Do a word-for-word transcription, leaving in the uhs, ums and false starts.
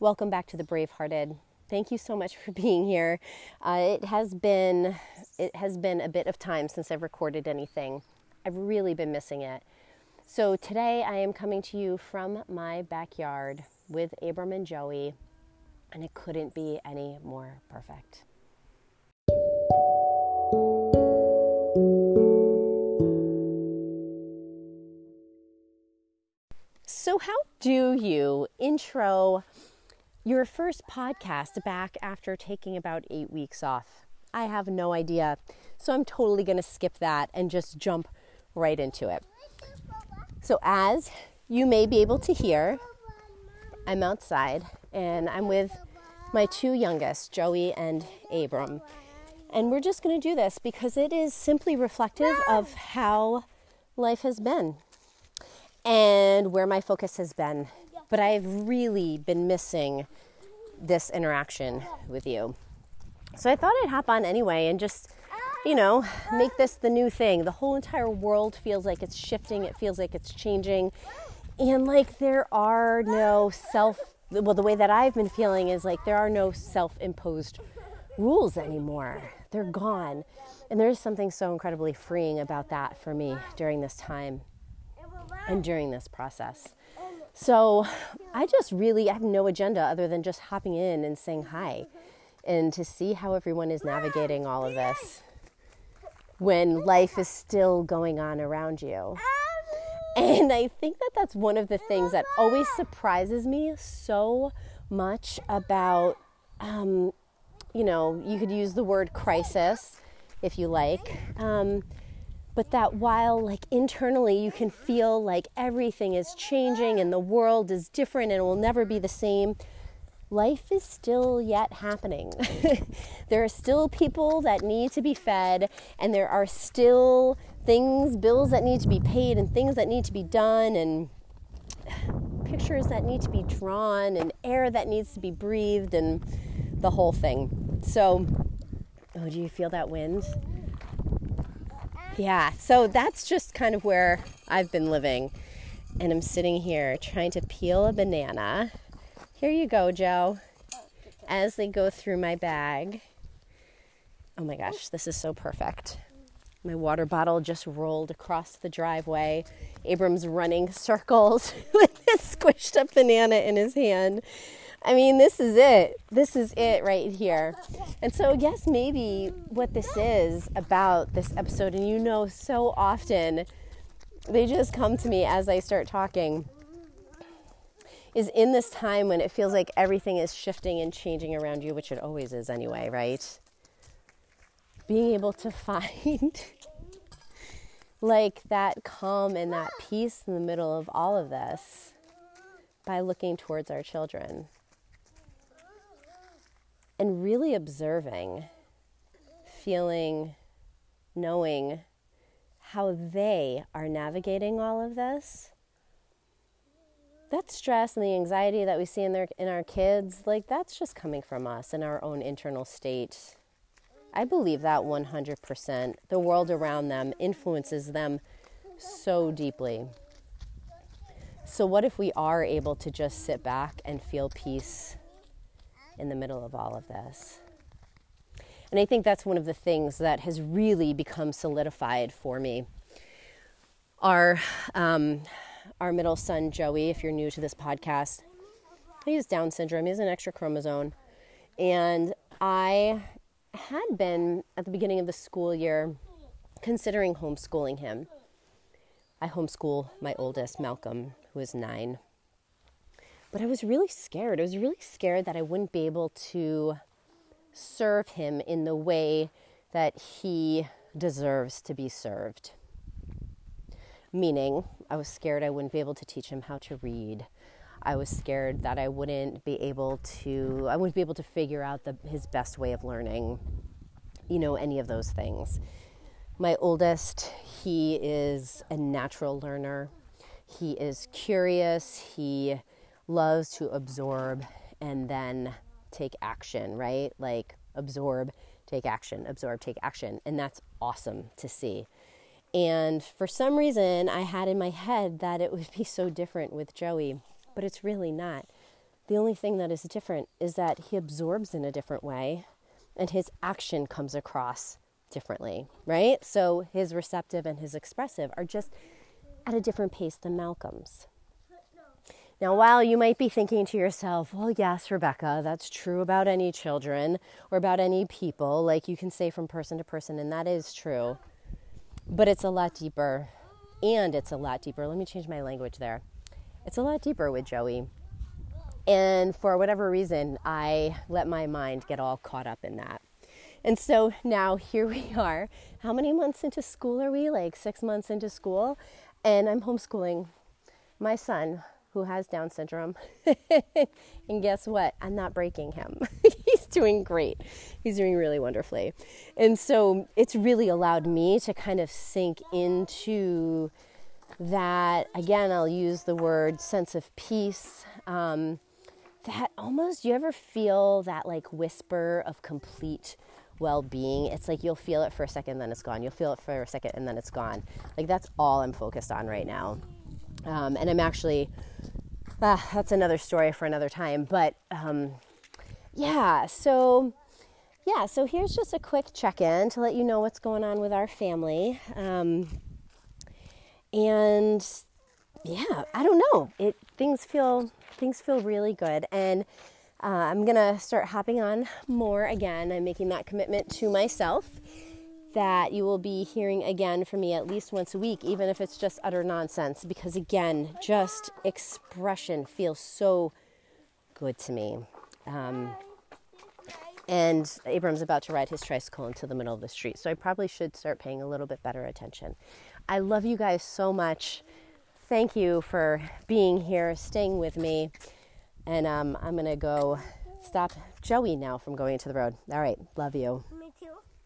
Welcome back to the Bravehearted. Thank you so much for being here. Uh, it has been it has been a bit of time since I've recorded anything. I've really been missing it. So today I am coming to you from my backyard with Abram and Joey, and it couldn't be any more perfect. So how do you intro your first podcast back after taking about eight weeks off? I have no idea. So I'm totally going to skip that and just jump right into it. So as you may be able to hear, I'm outside and I'm with my two youngest, Joey and Abram. And we're just going to do this because it is simply reflective of how life has been and where my focus has been. But I've really been missing this interaction with you. So I thought I'd hop on anyway and just, you know, make this the new thing. The whole entire world feels like it's shifting. It feels like it's changing. And like there are no self, well, the way that I've been feeling is like there are no self-imposed rules anymore. They're gone. And there's something so incredibly freeing about that for me during this time and during this process. So I just really I have no agenda other than just hopping in and saying hi and to see how everyone is navigating all of this when life is still going on around you. And I think that that's one of the things that always surprises me so much about, um, you know, you could use the word crisis if you like. Um But that while like internally you can feel like everything is changing and the world is different and it will never be the same, life is still yet happening. There are still people that need to be fed and there are still things, bills that need to be paid and things that need to be done and pictures that need to be drawn and air that needs to be breathed and the whole thing. So, oh, do you feel that wind? Yeah, so that's just kind of where I've been living. And I'm sitting here trying to peel a banana. Here you go, Joe. As they go through my bag. Oh my gosh, this is so perfect. My water bottle just rolled across the driveway. Abram's running circles with his squished up banana in his hand. I mean, this is it. This is it right here. And so, yes, maybe what this is about this episode, and you know, so often they just come to me as I start talking, is in this time when it feels like everything is shifting and changing around you, which it always is anyway, right? Being able to find like that calm and that peace in the middle of all of this by looking towards our children. And really observing, feeling, knowing how they are navigating all of this. That stress and the anxiety that we see in their, in our kids, like that's just coming from us in our own internal state. I believe that one hundred percent. The world around them influences them so deeply. So what if we are able to just sit back and feel peace in the middle of all of this? And I think that's one of the things that has really become solidified for me. Our um, our middle son, Joey, if you're new to this podcast, he has Down syndrome. He has an extra chromosome. And I had been, at the beginning of the school year, considering homeschooling him. I homeschool my oldest, Malcolm, who is nine. But I was really scared. I was really scared that I wouldn't be able to serve him in the way that he deserves to be served. Meaning, I was scared I wouldn't be able to teach him how to read. I was scared that I wouldn't be able to, I wouldn't be able to figure out the, his best way of learning, you know, any of those things. My oldest, he is a natural learner. He is curious. He loves to absorb and then take action, right? Like absorb, take action, absorb, take action. And that's awesome to see. And for some reason, I had in my head that it would be so different with Joey, but it's really not. The only thing that is different is that he absorbs in a different way and his action comes across differently, right? So his receptive and his expressive are just at a different pace than Malcolm's. Now, while you might be thinking to yourself, well, yes, Rebecca, that's true about any children or about any people, like you can say from person to person, and that is true, but it's a lot deeper, and it's a lot deeper. Let me change my language there. It's a lot deeper with Joey, and for whatever reason, I let my mind get all caught up in that. And so now here we are. How many months into school are we? Like six months into school, and I'm homeschooling my son, who has Down syndrome. And guess what? I'm not breaking him. He's doing great. He's doing really wonderfully. And so it's really allowed me to kind of sink into that. Again, I'll use the word sense of peace. Um, that almost, you ever feel that like whisper of complete well-being? It's like you'll feel it for a second, then it's gone. You'll feel it for a second, and then it's gone. Like that's all I'm focused on right now. Um, and I'm actually, ah, that's another story for another time, but, um, yeah, so, yeah, so here's just a quick check-in to let you know what's going on with our family, um, and, yeah, I don't know, it, things feel, things feel really good, and, uh, I'm gonna start hopping on more again. I'm making that commitment to myself, that you will be hearing again from me at least once a week, even if it's just utter nonsense, because again, just expression feels so good to me. Um, and Abram's about to ride his tricycle into the middle of the street, so I probably should start paying a little bit better attention. I love you guys so much. Thank you for being here, staying with me, and um, I'm gonna go stop Joey now from going into the road. All right, love you. Me too.